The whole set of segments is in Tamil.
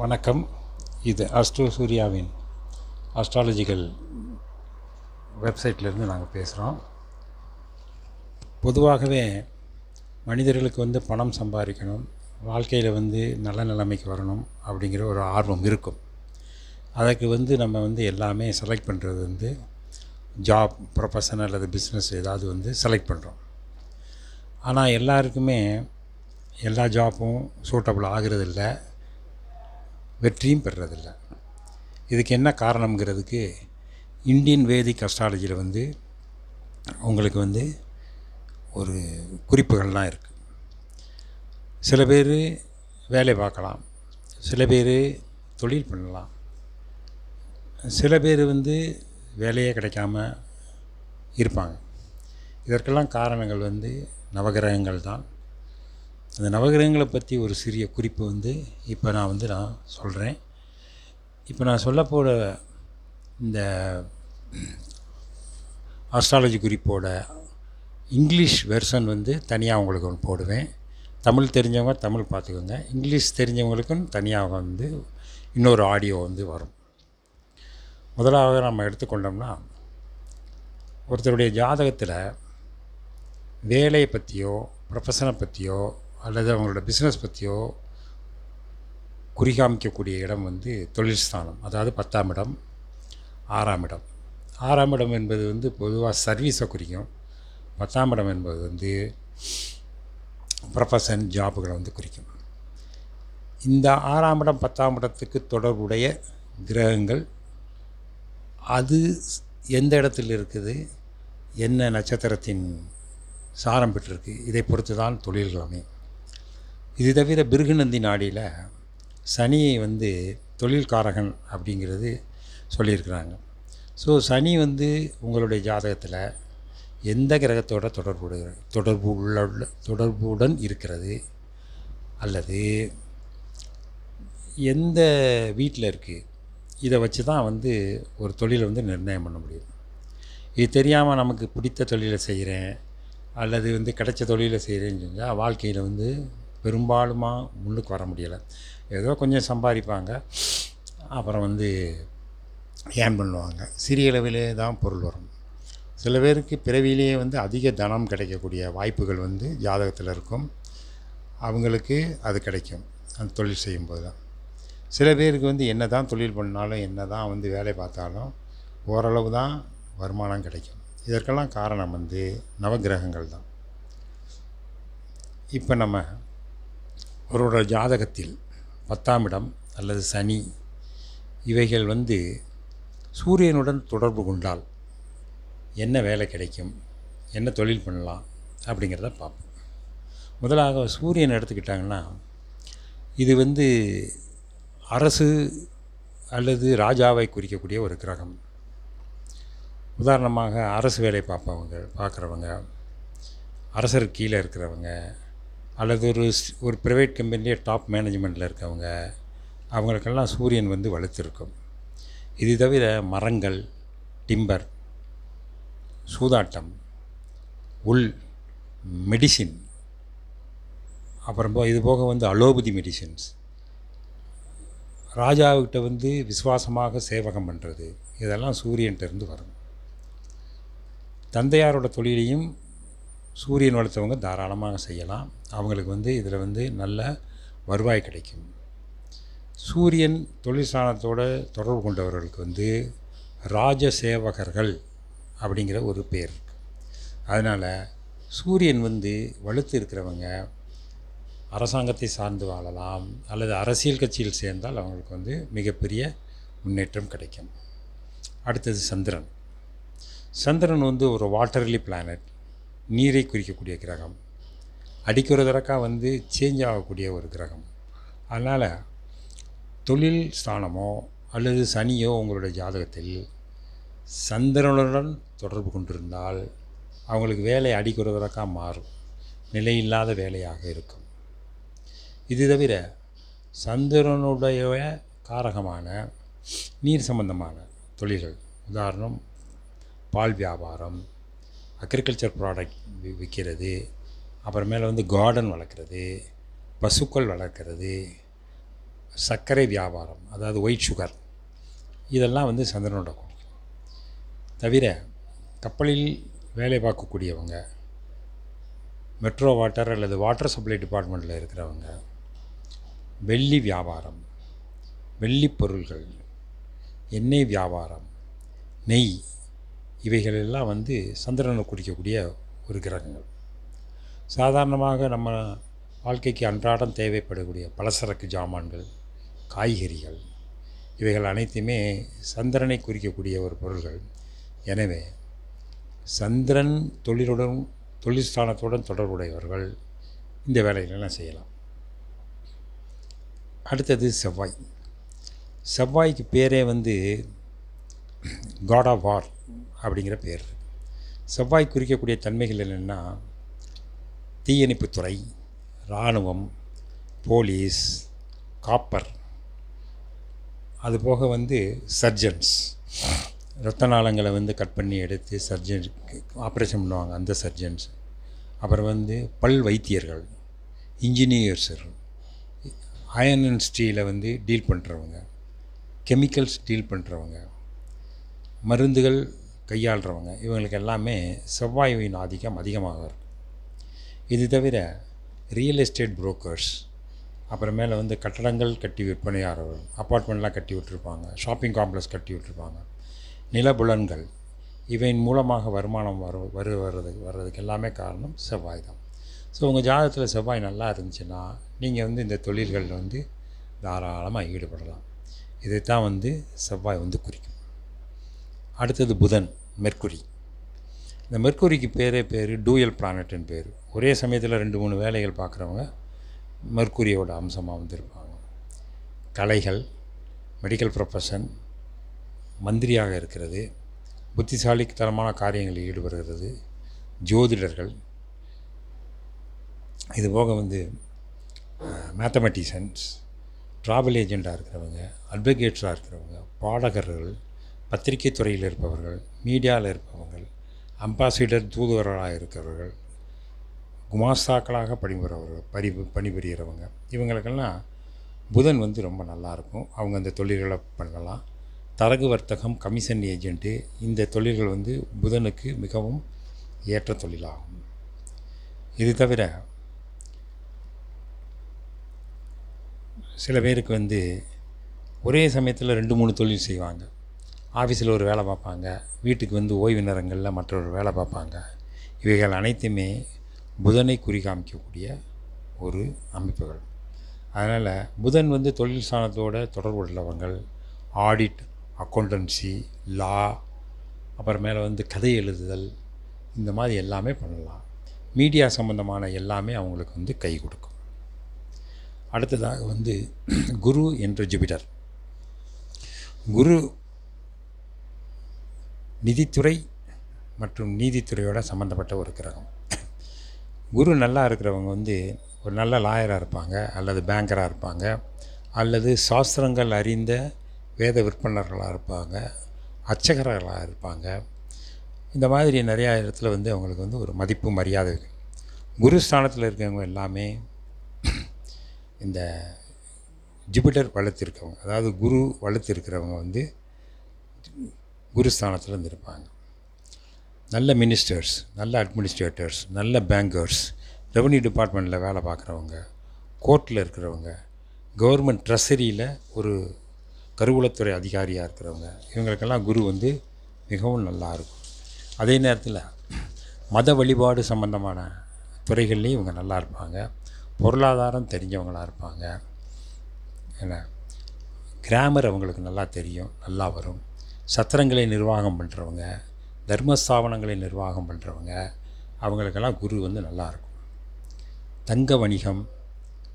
வணக்கம். இது ஆஸ்ட்ரோ சூர்யாவின் ஆஸ்ட்ராலஜிக்கல் வெப்சைட்லேருந்து நாங்கள் பேசுகிறோம். பொதுவாகவே மனிதர்களுக்கு பணம் சம்பாதிக்கணும், வாழ்க்கையில் நல்ல நிலைமைக்கு வரணும் அப்படிங்கிற ஒரு ஆர்வம் இருக்கும். அதுக்கு நம்ம எல்லாமே செலக்ட் பண்ணுறது ஜாப், ப்ரொஃபஷன் அல்லது பிஸ்னஸ் ஏதாவது செலக்ட் பண்ணுறோம். ஆனால் எல்லாருக்குமே எல்லா ஜாப்பும் சூட்டபுள் ஆகிறதில்ல, வெற்றியும் பெறறதில்லை. இதுக்கு என்ன காரணங்கிறதுக்கு இந்தியன் வேதிக் அஸ்ட்ராலஜியில் உங்களுக்கு ஒரு குறிப்புகள்லாம் இருக்குது. சில பேர் வேலை பார்க்கலாம், சில பேர் தொழில் பண்ணலாம், சில பேர் வேலையே கிடைக்காம இருப்பாங்க. இதற்கெல்லாம் காரணங்கள் நவகிரகங்கள் தான். அந்த நவகிரகங்களை பற்றி ஒரு சிறிய குறிப்பு இப்போ நான் நான் சொல்கிறேன். இப்போ நான் சொல்லப்போகிற இந்த ஆஸ்ட்ராலஜி குறிப்போட இங்கிலீஷ் வெர்ஷன் தனியாக உங்களுக்கு ஒன்று போடுவேன். தமிழ் தெரிஞ்சவங்க தமிழ் பார்த்துக்கோங்க, இங்கிலீஷ் தெரிஞ்சவங்களுக்கும் தனியாக இன்னொரு ஆடியோ வரும். முதலாக நம்ம எடுத்துக்கொண்டோம்னா, ஒருத்தருடைய ஜாதகத்தில் வேலையை பற்றியோ ப்ரொஃபஷனை பற்றியோ அல்லது அவங்களோட பிஸ்னஸ் பற்றியோ குறிகாமிக்கக்கூடிய இடம் தொழில் ஸ்தானம், அதாவது 10ஆம் இடம், 6ஆம் இடம். 6ஆம் இடம் என்பது பொதுவாக சர்வீஸை குறிக்கும், 10ஆம் இடம் என்பது ப்ரொஃபஷன் ஜாபுகளை குறிக்கும். இந்த 6ஆம் இடம் 10ஆம் இடத்துக்கு தொடர்புடைய கிரகங்கள் அது எந்த இடத்தில் இருக்குது, என்ன நட்சத்திரத்தின் சாரம் பெற்றிருக்கு, இதை பொறுத்து தான் தொழில்கள் அமையும். இது தவிர பிருகுநந்தி நாடியில் சனியை தொழில்காரகன் அப்படிங்கிறது சொல்லியிருக்கிறாங்க. ஸோ சனி உங்களுடைய ஜாதகத்தில் எந்த கிரகத்தோட தொடர்புடன் இருக்கிறது அல்லது எந்த வீட்டில் இருக்குது, இதை வச்சு தான் ஒரு தொழிலை நிர்ணயம் பண்ண முடியும். இது தெரியாமல் நமக்கு பிடித்த தொழிலை செய்கிறேன் அல்லது கிடைச்ச தொழிலை செய்கிறேன்னு சொன்னால் வாழ்க்கையில் பெரும்பாலுமா முன்னுக்கு வர முடியலை. ஏதோ கொஞ்சம் சம்பாதிப்பாங்க, அப்புறம் ஏன் பண்ணுவாங்க, சிறிய அளவிலே தான் பொருள் வரும். சில பேருக்கு பிறவிலேயே அதிக தனம் கிடைக்கக்கூடிய வாய்ப்புகள் ஜாதகத்தில் இருக்கும், அவங்களுக்கு அது கிடைக்கும் அந்த தொழில் செய்யும்போது தான். சில பேருக்கு என்ன தான் தொழில் பண்ணாலும் என்ன தான் வேலை பார்த்தாலும் ஓரளவு தான் வருமானம் கிடைக்கும். இதற்கெல்லாம் காரணம் நவகிரகங்கள் தான். இப்போ நம்ம ஒருவரோட ஜாதகத்தில் 10ஆம் இடம் அல்லது சனி இவைகள் சூரியனுடன் தொடர்பு கொண்டால் என்ன வேலை கிடைக்கும், என்ன தொழில் பண்ணலாம் அப்படிங்கிறத பார்ப்போம். முதலாக சூரியன் எடுத்துக்கிட்டாங்கன்னா, இது அரசு அல்லது ராஜாவை குறிக்கக்கூடிய ஒரு கிரகம். உதாரணமாக அரசு வேலை பார்க்குறவங்க, அரசர் கீழே இருக்கிறவங்க அல்லது ஒரு ப்ரைவேட் கம்பெனிலேயே டாப் மேனேஜ்மெண்ட்டில் இருக்கவங்க, அவங்களுக்கெல்லாம் சூரியன் வலுத்திருக்கும். இது தவிர மரங்கள், டிம்பர், சூதாட்டம், உள் மெடிசின், அப்புறம் இது போக அலோபதி மெடிசின்ஸ், ராஜாவுக்கிட்ட விசுவாசமாக சேவகம் பண்ணுறது, இதெல்லாம் சூரியன்கிட்டேருந்து வரும். தந்தையாரோட தொழிலையும் சூரியன் வளர்த்தவங்க தாராளமாக செய்யலாம், அவங்களுக்கு இதில் நல்ல வருவாய் கிடைக்கும். சூரியன் தொழில் ஸ்தானத்தோடு தொடர்பு கொண்டவர்களுக்கு ராஜசேவகர்கள் அப்படிங்கிற ஒரு பேர் இருக்குது. அதனால் சூரியன் வலுத்து இருக்கிறவங்க அரசாங்கத்தை சார்ந்து வாழலாம் அல்லது அரசியல் கட்சியில் சேர்ந்தால் அவங்களுக்கு மிகப்பெரிய முன்னேற்றம் கிடைக்கும். அடுத்தது சந்திரன். சந்திரன் ஒரு வாட்டர்லி பிளானட், நீரை குறிக்கக்கூடிய கிரகம், அடிக்கிற தடக்கா சேஞ்ச் ஆகக்கூடிய ஒரு கிரகம். அதனால் தொழில் ஸ்தானமோ அல்லது சனியோ உங்களுடைய ஜாதகத்தில் சந்திரனுடன் தொடர்பு கொண்டிருந்தால் அவங்களுக்கு வேலை அடிக்கிற தடக்கா மாறும், நிலையில்லாத வேலையாக இருக்கும். இது தவிர சந்திரனுடைய காரகமான நீர் சம்பந்தமான தொழில்கள், உதாரணம் பால் வியாபாரம், அக்ரிகல்ச்சர் ப்ராடக்ட் விற்கிறது, அப்புறமேல கார்டன் வளர்க்குறது, பசுக்கள் வளர்க்குறது, சர்க்கரை வியாபாரம், அதாவது ஒயிட் சுகர், இதெல்லாம் வந்து சந்திரனோட கோள். தவிர கப்பலில் வேலை பார்க்கக்கூடியவங்க, மெட்ரோ வாட்டர் அல்லது வாட்டர் சப்ளை டிபார்ட்மெண்ட்டில் இருக்கிறவங்க, வெள்ளி வியாபாரம், வெள்ளி பொருள்கள், எண்ணெய் வியாபாரம், நெய், இவைகளெல்லாம் வந்து சந்திரனை குறிக்கக்கூடிய ஒரு கிரகங்கள். சாதாரணமாக நம்ம வாழ்க்கைக்கு அன்றாடம் தேவைப்படக்கூடிய பலசரக்கு ஜாமான்கள், காய்கறிகள், இவைகள் அனைத்துமே சந்திரனை குறிக்கக்கூடிய ஒரு பொருள்கள். எனவே சந்திரன் தொழில்ஸ்தானத்துடன் தொடர்புடையவர்கள் இந்த வேலைகளெல்லாம் செய்யலாம். அடுத்தது செவ்வாய். செவ்வாய்க்கு பேரே வந்து காட் ஆஃப் வார் அப்படிங்கிற பேர். செவ்வாய் குறிக்கக்கூடிய தன்மைகள் என்னென்னா தீயணைப்புத்துறை, இராணுவம், போலீஸ், காப்பர், அதுபோக வந்து சர்ஜன்ஸ், இரத்த நாளங்களை வந்து கட் பண்ணி எடுத்து சர்ஜன் ஆப்ரேஷன் பண்ணுவாங்க, அந்த சர்ஜன்ஸ். அப்புறம் வந்து பல் வைத்தியர்கள், இன்ஜினியர்ஸ், அயன் அண்ட் ஸ்டீலை வந்து டீல் பண்ணுறவங்க, கெமிக்கல்ஸ் டீல் பண்ணுறவங்க, மருந்துகள் கையாளுறவங்க, இவங்களுக்கு எல்லாமே செவ்வாயின் ஆதிக்கம் அதிகமாக இருக்கும். இது தவிர ரியல் எஸ்டேட் புரோக்கர்ஸ், அப்புறமேல வந்து கட்டடங்கள் கட்டி விற்பனையாளர்கள், அப்பார்ட்மெண்ட்லாம் கட்டி விட்டுருப்பாங்க, ஷாப்பிங் காம்ப்ளெக்ஸ் கட்டி விட்டுருப்பாங்க, நிலபுலன்கள், இவையின் மூலமாக வருமானம் வர்றதுக்கு எல்லாமே காரணம் செவ்வாய் தான். ஸோ உங்கள் ஜாதகத்தில் செவ்வாய் நல்லா இருந்துச்சுன்னா நீங்கள் வந்து இந்த தொழில்களில் வந்து தாராளமாக ஈடுபடலாம். இதைத்தான் வந்து செவ்வாய் வந்து குறிக்கும். அடுத்தது புதன், மெர்க்குரி. இந்த மெர்க்குரிக்கு பேர் டூயல் பிளானட்னு பேர். ஒரே சமயத்தில் 2-3 வேலைகள் பார்க்குறவங்க மெர்க்குரியோட அம்சமாக வந்திருப்பாங்க. கலைகள், மெடிக்கல் ப்ரொஃபஷன், மந்திரியாக இருக்கிறது, புத்திசாலித்தனமான காரியங்களில் ஈடுபடுகிறது, ஜோதிடர்கள், இதுபோக வந்து மேத்தமெட்டிஷன்ஸ், ட்ராவல் ஏஜெண்டாக இருக்கிறவங்க, அட்வொகேட்ஸாக இருக்கிறவங்க, பாடகர்கள், பத்திரிகை துறையில் இருப்பவர்கள், மீடியாவில் இருப்பவர்கள், அம்பாசிடர் தூதுவர்களாக இருக்கிறவர்கள், குமாஸ்தாக்களாக பணிபுரியறவங்க, இவங்களுக்கெல்லாம் புதன் வந்து ரொம்ப நல்லாயிருக்கும். அவங்க அந்த தொழில்களை பண்ணலாம். தரகு வர்த்தகம், கமிஷன் ஏஜெண்ட்டு, இந்த தொழில்கள் வந்து புதனுக்கு மிகவும் ஏற்ற தொழிலாகும். இது தவிர சில பேருக்கு வந்து ஒரே சமயத்தில் 2-3 தொழில் செய்வாங்க. ஆஃபீஸில் ஒரு வேலை பார்ப்பாங்க, வீட்டுக்கு வந்து ஓய்வு நேரங்களில் மற்றொரு வேலை பார்ப்பாங்க. இவைகள் அனைத்துமே புதனை குறிகாமிக்கக்கூடிய ஒரு அமைப்புகள். அதனால் புதன் வந்து தொழில் சாணத்தோட தொடர்புள்ளவங்க ஆடிட், அக்கௌண்டன்சி, லா, அப்புறமேல வந்து கதை எழுதுதல், இந்த மாதிரி எல்லாமே பண்ணலாம். மீடியா சம்பந்தமான எல்லாமே அவங்களுக்கு வந்து கை கொடுக்கும். அடுத்ததாக வந்து குரு என்ற ஜூபிட்டர். குரு நிதித்துறை மற்றும் நீதித்துறையோட சம்மந்தப்பட்ட ஒரு கிரகம். குரு நல்லா இருக்கிறவங்க வந்து ஒரு நல்ல லாயராக இருப்பாங்க, அல்லது பேங்கராக இருப்பாங்க, அல்லது சாஸ்திரங்கள் அறிந்த வேத விற்பனர்களாக இருப்பாங்க, அர்ச்சகர்களாக இருப்பாங்க. இந்த மாதிரி நிறையா இடத்துல வந்து அவங்களுக்கு வந்து ஒரு மதிப்பு மரியாதை இருக்குது. குரு ஸ்தானத்தில் இருக்கிறவங்க எல்லாமே இந்த ஜூபிட்டர் வளர்த்திருக்கவங்க, அதாவது குரு வளர்த்திருக்கிறவங்க வந்து குருஸ்தானத்தில் இருந்திருப்பாங்க. நல்ல மினிஸ்டர்ஸ், நல்ல அட்மினிஸ்ட்ரேட்டர்ஸ், நல்ல பேங்கர்ஸ், ரெவன்யூ டிபார்ட்மெண்ட்டில் வேலை பார்க்குறவங்க, கோர்ட்டில் இருக்கிறவங்க, கவர்மெண்ட் ட்ரெஸரியில் ஒரு கருவூலத்துறை அதிகாரியாக இருக்கிறவங்க, இவங்களுக்கெல்லாம் குரு வந்து மிகவும் நல்லா இருக்கும். அதே நேரத்தில் மத வழிபாடு சம்பந்தமான துறைகள்லேயும் இவங்க நல்லா இருப்பாங்க. பொருளாதாரம் தெரிஞ்சவங்களாக இருப்பாங்க. ஏன்னா கிராமர் அவங்களுக்கு நல்லா தெரியும், நல்லா வரும். சத்திரங்களை நிர்வாகம் பண்ணுறவங்க, தர்மஸ்தாபனங்களை நிர்வாகம் பண்ணுறவங்க, அவங்களுக்கெல்லாம் குரு வந்து நல்லாயிருக்கும். தங்க வணிகம்,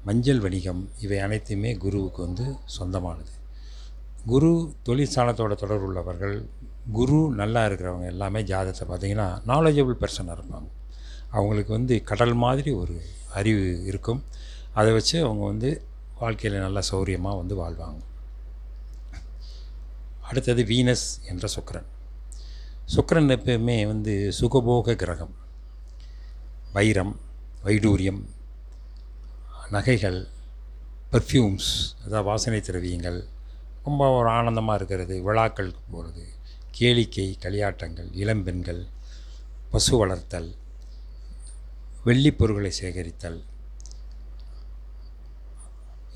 மஞ்சள் வணிகம், இவை அனைத்துமே குருவுக்கு வந்து சொந்தமானது. குரு தொழிற்சாலத்தோட தொடர்பு உள்ளவர்கள், குரு நல்லா இருக்கிறவங்க எல்லாமே ஜாதகத்தை பார்த்திங்கன்னா நாலேஜபிள் பர்சனாக இருப்பாங்க. அவங்களுக்கு வந்து கடல் மாதிரி ஒரு அறிவு இருக்கும். அதை வச்சு அவங்க வந்து வாழ்க்கையில் நல்லா சௌரியமாக வந்து வாழ்வாங்க. அடுத்தது வீனஸ் என்ற சுக்கிரன். சுக்கிரன் எப்பவுமே வந்து சுகபோக கிரகம். வைரம், வைடூரியம், நகைகள், பெர்ஃப்யூம்ஸ், அதாவது வாசனை திரவியங்கள், ரொம்ப ஒரு ஆனந்தமாக இருக்கிறது, விழாக்களுக்கு போகிறது, கேளிக்கை, களியாட்டங்கள், இளம்பெண்கள், பசு வளர்த்தல், வெள்ளி பொருட்களை சேகரித்தல்,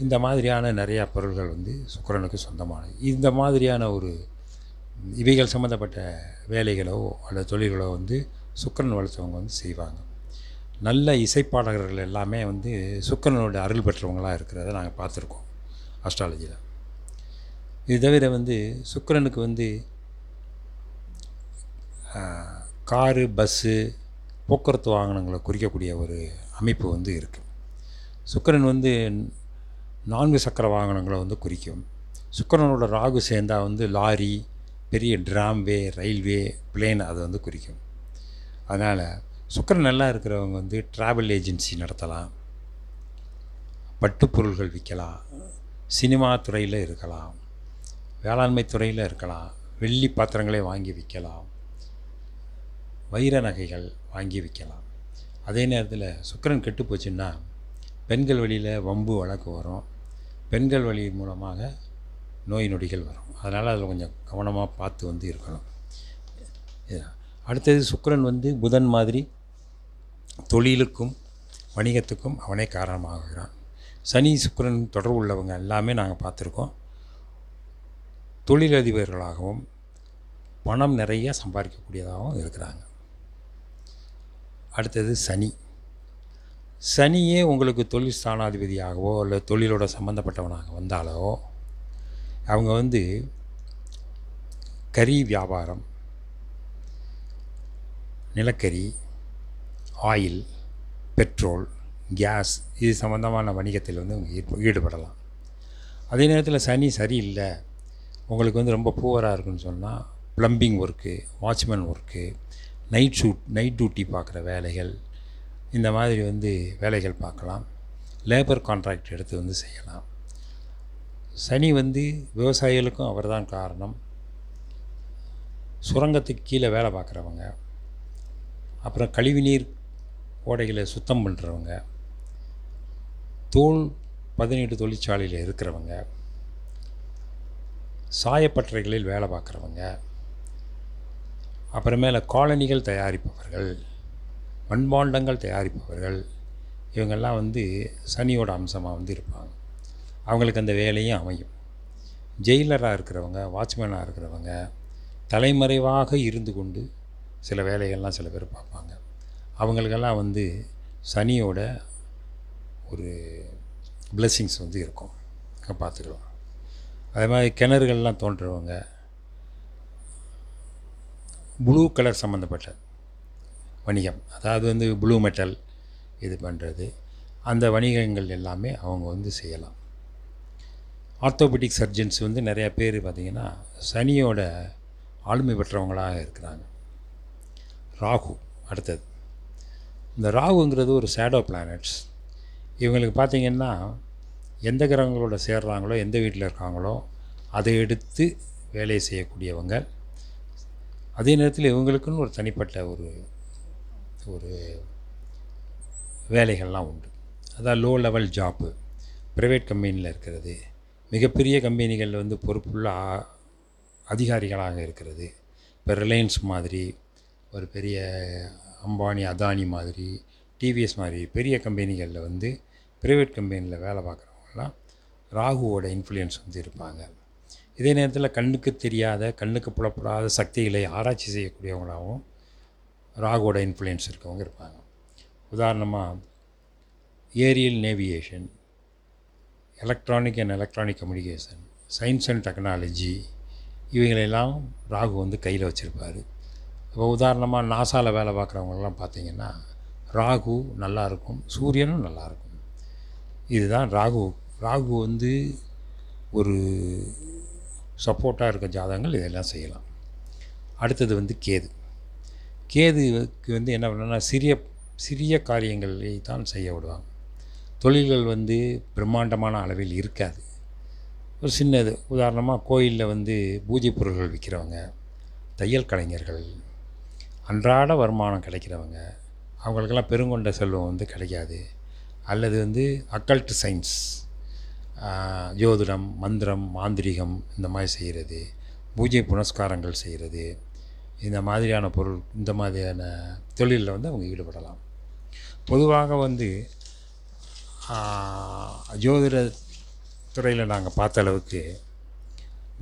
இந்த மாதிரியான நிறையா பொருள்கள் வந்து சுக்கிரனுக்கு சொந்தமானது. இந்த மாதிரியான ஒரு இவைகள் சம்மந்தப்பட்ட வேலைகளோ அல்லது தொழில்களோ வந்து சுக்கிரன் வளர்த்தவங்க வந்து செய்வாங்க. நல்ல இசைப்பாடகர்கள் எல்லாமே வந்து சுக்கிரனோட அருள் பெற்றவங்களாக இருக்கிறத நாங்கள் பார்த்துருக்கோம் அஸ்ட்ராலஜியில். இது தவிர வந்து சுக்கிரனுக்கு வந்து காரு, பஸ்ஸு, போக்குவரத்து வாகனங்களை குறிக்கக்கூடிய ஒரு அமைப்பு வந்து இருக்குது. சுக்கிரன் வந்து 4 சக்கர வாகனங்களை வந்து குறிக்கும். சுக்கிரனோட ராகு சேர்ந்தால் வந்து லாரி, பெரிய டிராம்வே, ரயில்வே, பிளேன் அதை வந்து குறிக்கும். அதனால் சுக்கிரன் நல்லா இருக்கிறவங்க வந்து ட்ராவல் ஏஜென்சி நடத்தலாம், பட்டுப்பொருள்கள் விற்கலாம், சினிமா துறையில் இருக்கலாம், வேளாண்மை துறையில் இருக்கலாம், வெள்ளி பாத்திரங்களை வாங்கி விற்கலாம், வைர நகைகள் வாங்கி விற்கலாம். அதே நேரத்தில் சுக்கிரன் கெட்டு போச்சுன்னா பெண்கள் வழியில் வம்பு வழக்கு வரும், பெண்கள் வழி மூலமாக நோய் நொடிகள் வரும். அதனால் அதில் கொஞ்சம் கவனமாக பார்த்து வந்து இருக்கணும். அடுத்தது சுக்கிரன் வந்து புதன் மாதிரி தொழிலுக்கும் வணிகத்துக்கும் அவனே காரணமாகிறான். சனி சுக்கிரன் தொடர்பு உள்ளவங்க எல்லாமே நாங்கள் பார்த்துருக்கோம் தொழிலதிபர்களாகவும் பணம் நிறைய சம்பாதிக்கக்கூடியதாகவும் இருக்கிறாங்க. அடுத்தது சனி. சனியே உங்களுக்கு தொழில் ஸ்தானாதிபதியாகவோ இல்லை தொழிலோட சம்மந்தப்பட்டவனாக வந்தாலோ அவங்க வந்து கறி வியாபாரம், நிலக்கரி, ஆயில், பெட்ரோல், கேஸ் இது சம்பந்தமான வணிகத்தில் வந்து அவங்க ஈடுபடலாம். அதே நேரத்தில் சனி சரியில்லை, உங்களுக்கு வந்து ரொம்ப புவராக இருக்குன்னு சொன்னால் plumbing work, watchman work, night duty பார்க்குற வேலைகள், இந்த மாதிரி வந்து வேலைகள் பார்க்கலாம். லேபர் கான்ட்ராக்ட் எடுத்து வந்து செய்யலாம். சனி வந்து விவசாயிகளுக்கும் அவர் தான் காரணம், சுரங்கத்துக்கு கீழே வேலை பார்க்குறவங்க, அப்புறம் கழிவுநீர் ஓடைகளை சுத்தம் பண்ணுறவங்க, தோல் 18 தொழிற்சாலையில் இருக்கிறவங்க, சாயப்பட்டறைகளில் வேலை பார்க்குறவங்க, அப்புறமேல காலனிகள் தயாரிப்பவர்கள், மண்பாண்டங்கள் தயாரிப்பவர்கள், இவங்கெல்லாம் வந்து சனியோட அம்சமாக வந்து இருப்பாங்க. அவங்களுக்கு அந்த வேலையும் அமையும். ஜெயிலராக இருக்கிறவங்க, வாட்ச்மேனாக இருக்கிறவங்க, தலைமறைவாக இருந்து கொண்டு சில வேலைகள்லாம் சில பேர் பார்ப்பாங்க. அவங்களுக்கெல்லாம் வந்து சனியோட ஒரு பிளெஸ்ஸிங்ஸ் வந்து இருக்கும், நாங்கள் பார்த்துக்கலாம். அதே மாதிரி கிணறுகள்லாம் தோன்றவங்க, ப்ளூ கலர் சம்மந்தப்பட்ட வணிகம், அதாவது வந்து ப்ளூ மெட்டல் இது பண்ணுறது, அந்த வணிகங்கள் எல்லாமே அவங்க வந்து செய்யலாம். ஆர்த்தோபெடிக் சர்ஜன்ஸ் வந்து நிறையா பேர் பார்த்திங்கன்னா சனியோட ஆளுமை பெற்றவங்களாக இருக்கிறாங்க. ராகு. அடுத்தது இந்த ராகுங்கிறது ஒரு ஷேடோ பிளானட்ஸ். இவங்களுக்கு பார்த்திங்கன்னா எந்த கிரகங்களோட சேர்றாங்களோ, எந்த வீட்டில் இருக்காங்களோ அதை எடுத்து வேலையை செய்யக்கூடியவங்க. அதே நேரத்தில் இவங்களுக்குன்னு ஒரு தனிப்பட்ட ஒரு வேலைகள்லாம் உண்டு. அதான் லோ லெவல் ஜாப்பு, ப்ரைவேட் கம்பெனியில் இருக்கிறது, மிகப்பெரிய கம்பெனிகளில் வந்து பொறுப்புள்ள அதிகாரிகளாக இருக்கிறது. இப்போ ரிலையன்ஸ் மாதிரி, ஒரு பெரிய அம்பானி, அதானி மாதிரி, டிவிஎஸ் மாதிரி பெரிய கம்பெனிகளில் வந்து ப்ரைவேட் கம்பெனியில் வேலை பார்க்குறவங்களாம் ராகுவோட இன்ஃப்ளூயன்ஸ் வந்து இருப்பாங்க. இதே நேரத்தில் கண்ணுக்கு தெரியாத, கண்ணுக்கு புலப்படாத சக்திகளை ஆராய்ச்சி செய்யக்கூடியவங்களாகவும் ராகுவோட இன்ஃப்ளூயன்ஸ் இருக்கவங்க இருப்பாங்க. உதாரணமாக aerial navigation, electronic and electronic communication, science and technology, இவங்களெல்லாம் ராகு வந்து கையில் வச்சுருப்பார். இப்போ உதாரணமாக நாசாவில் வேலை பார்க்குறவங்களாம் பார்த்திங்கன்னா ராகு நல்லாயிருக்கும், சூரியனும் நல்லாயிருக்கும். இதுதான் ராகு வந்து ஒரு சப்போர்ட்டாக இருக்க ஜாதகங்கள் இதெல்லாம் செய்யலாம். அடுத்தது வந்து கேது. கேதுக்கு வந்து என்ன பண்ணணும்னா சிறிய சிறிய காரியங்களை தான் செய்ய விடுவாங்க. தொழில்கள் வந்து பிரம்மாண்டமான அளவில் இருக்காது, ஒரு சின்னது. உதாரணமாக கோயிலில் வந்து பூஜை பொருட்கள் விற்கிறவங்க, தையல் கலைஞர்கள், அன்றாட வருமானம் கிடைக்கிறவங்க, அவங்களுக்கெல்லாம் பெருங்கொண்ட செல்வம் வந்து கிடைக்காது. அல்லது வந்து அக்கல்ட் சயின்ஸ், ஜோதிடம், மந்திரம், மாந்திரிகம் இந்த மாதிரி செய்கிறது, பூஜை புனஸ்காரங்கள் செய்கிறது, இந்த மாதிரியான பொருள், இந்த மாதிரியான தொழிலில் அவங்க ஈடுபடலாம். பொதுவாக ஜோதிட துறையில் நாங்கள் பார்த்த அளவுக்கு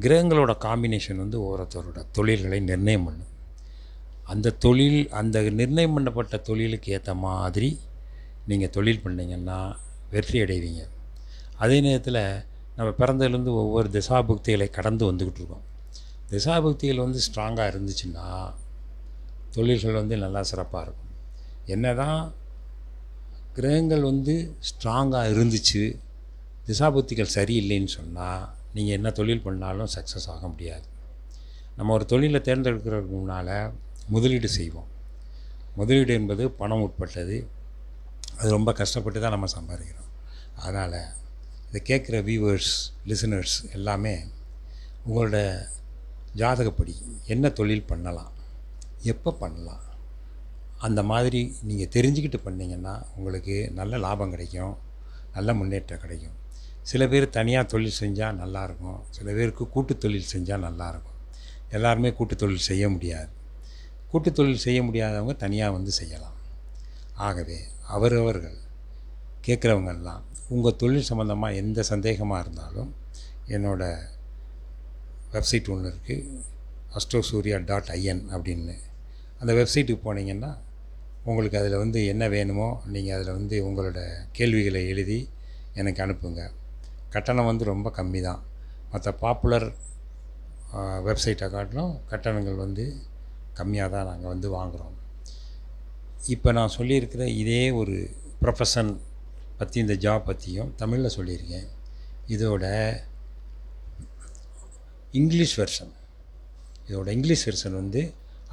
கிரகங்களோட காம்பினேஷன் ஒவ்வொருத்தரோட தொழில்களை நிர்ணயம் பண்ணும். அந்த தொழில், அந்த நிர்ணயம் பண்ணப்பட்ட தொழிலுக்கு ஏற்ற மாதிரி நீங்கள் தொழில் பண்ணிங்கன்னா வெற்றி அடைவீங்க. அதே நேரத்தில் நம்ம பிறந்ததுலேருந்து ஒவ்வொரு திசாபுக்திகளை கடந்து வந்துக்கிட்டு இருக்கோம். திசாபுக்திகள் ஸ்ட்ராங்காக இருந்துச்சுன்னா தொழில்கள் நல்லா சிறப்பாக இருக்கும். என்ன தான் கிரகங்கள் ஸ்ட்ராங்காக இருந்துச்சு, திசாபுக்திகள் சரியில்லைன்னு சொன்னால் நீங்கள் என்ன தொழில் பண்ணாலும் சக்ஸஸ் ஆக முடியாது. நம்ம ஒரு தொழிலை தேர்ந்தெடுக்கிறதுக்கு முன்னால் முதலீடு செய்வோம். முதலீடு என்பது பணம் உட்பட்டது, அது ரொம்ப கஷ்டப்பட்டு தான் நம்ம சம்பாதிக்கிறோம். அதனால் இதை கேட்குற வியூவர்ஸ், லிசனர்ஸ் எல்லாமே உங்களோட ஜாதகப்படி என்ன தொழில் பண்ணலாம், எப்போ பண்ணலாம், அந்த மாதிரி நீங்கள் தெரிஞ்சுக்கிட்டு பண்ணிங்கன்னா உங்களுக்கு நல்ல லாபம் கிடைக்கும், நல்ல முன்னேற்றம் கிடைக்கும். சில பேர் தனியாக தொழில் செஞ்சால் நல்லாயிருக்கும், சில பேருக்கு கூட்டு தொழில் செஞ்சால் நல்லாயிருக்கும். எல்லாருமே கூட்டு தொழில் செய்ய முடியாது. கூட்டு தொழில் செய்ய முடியாதவங்க தனியாக செய்யலாம். ஆகவே அவரவர்கள் கேட்குறவங்கெல்லாம் உங்கள் தொழில் சம்மந்தமாக எந்த சந்தேகமாக இருந்தாலும் என்னோடய வெப்சைட் ஒன்று இருக்குது, astrosooria.in அப்படின்னு. அந்த வெப்சைட்டுக்கு போனீங்கன்னா உங்களுக்கு அதில் என்ன வேணுமோ நீங்கள் அதில் உங்களோட கேள்விகளை எழுதி எனக்கு அனுப்புங்க. கட்டணம் ரொம்ப கம்மி தான். மற்ற பாப்புலர் வெப்சைட்டை காட்டிலும் கட்டணங்கள் கம்மியாக தான் நாங்கள் வாங்குகிறோம். இப்போ நான் சொல்லியிருக்கிற இதே ஒரு ப்ரொஃபஷன் பற்றி, இந்த ஜாப் பற்றியும் தமிழில் சொல்லியிருக்கேன். இதோட இங்கிலீஷ் வெர்ஷன்,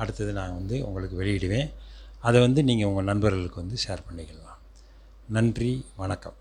அடுத்தது நான் உங்களுக்கு வெளியிடுவேன். அதை நீங்கள் உங்கள் நண்பர்களுக்கு ஷேர் பண்ணிக்கலாம். நன்றி, வணக்கம்.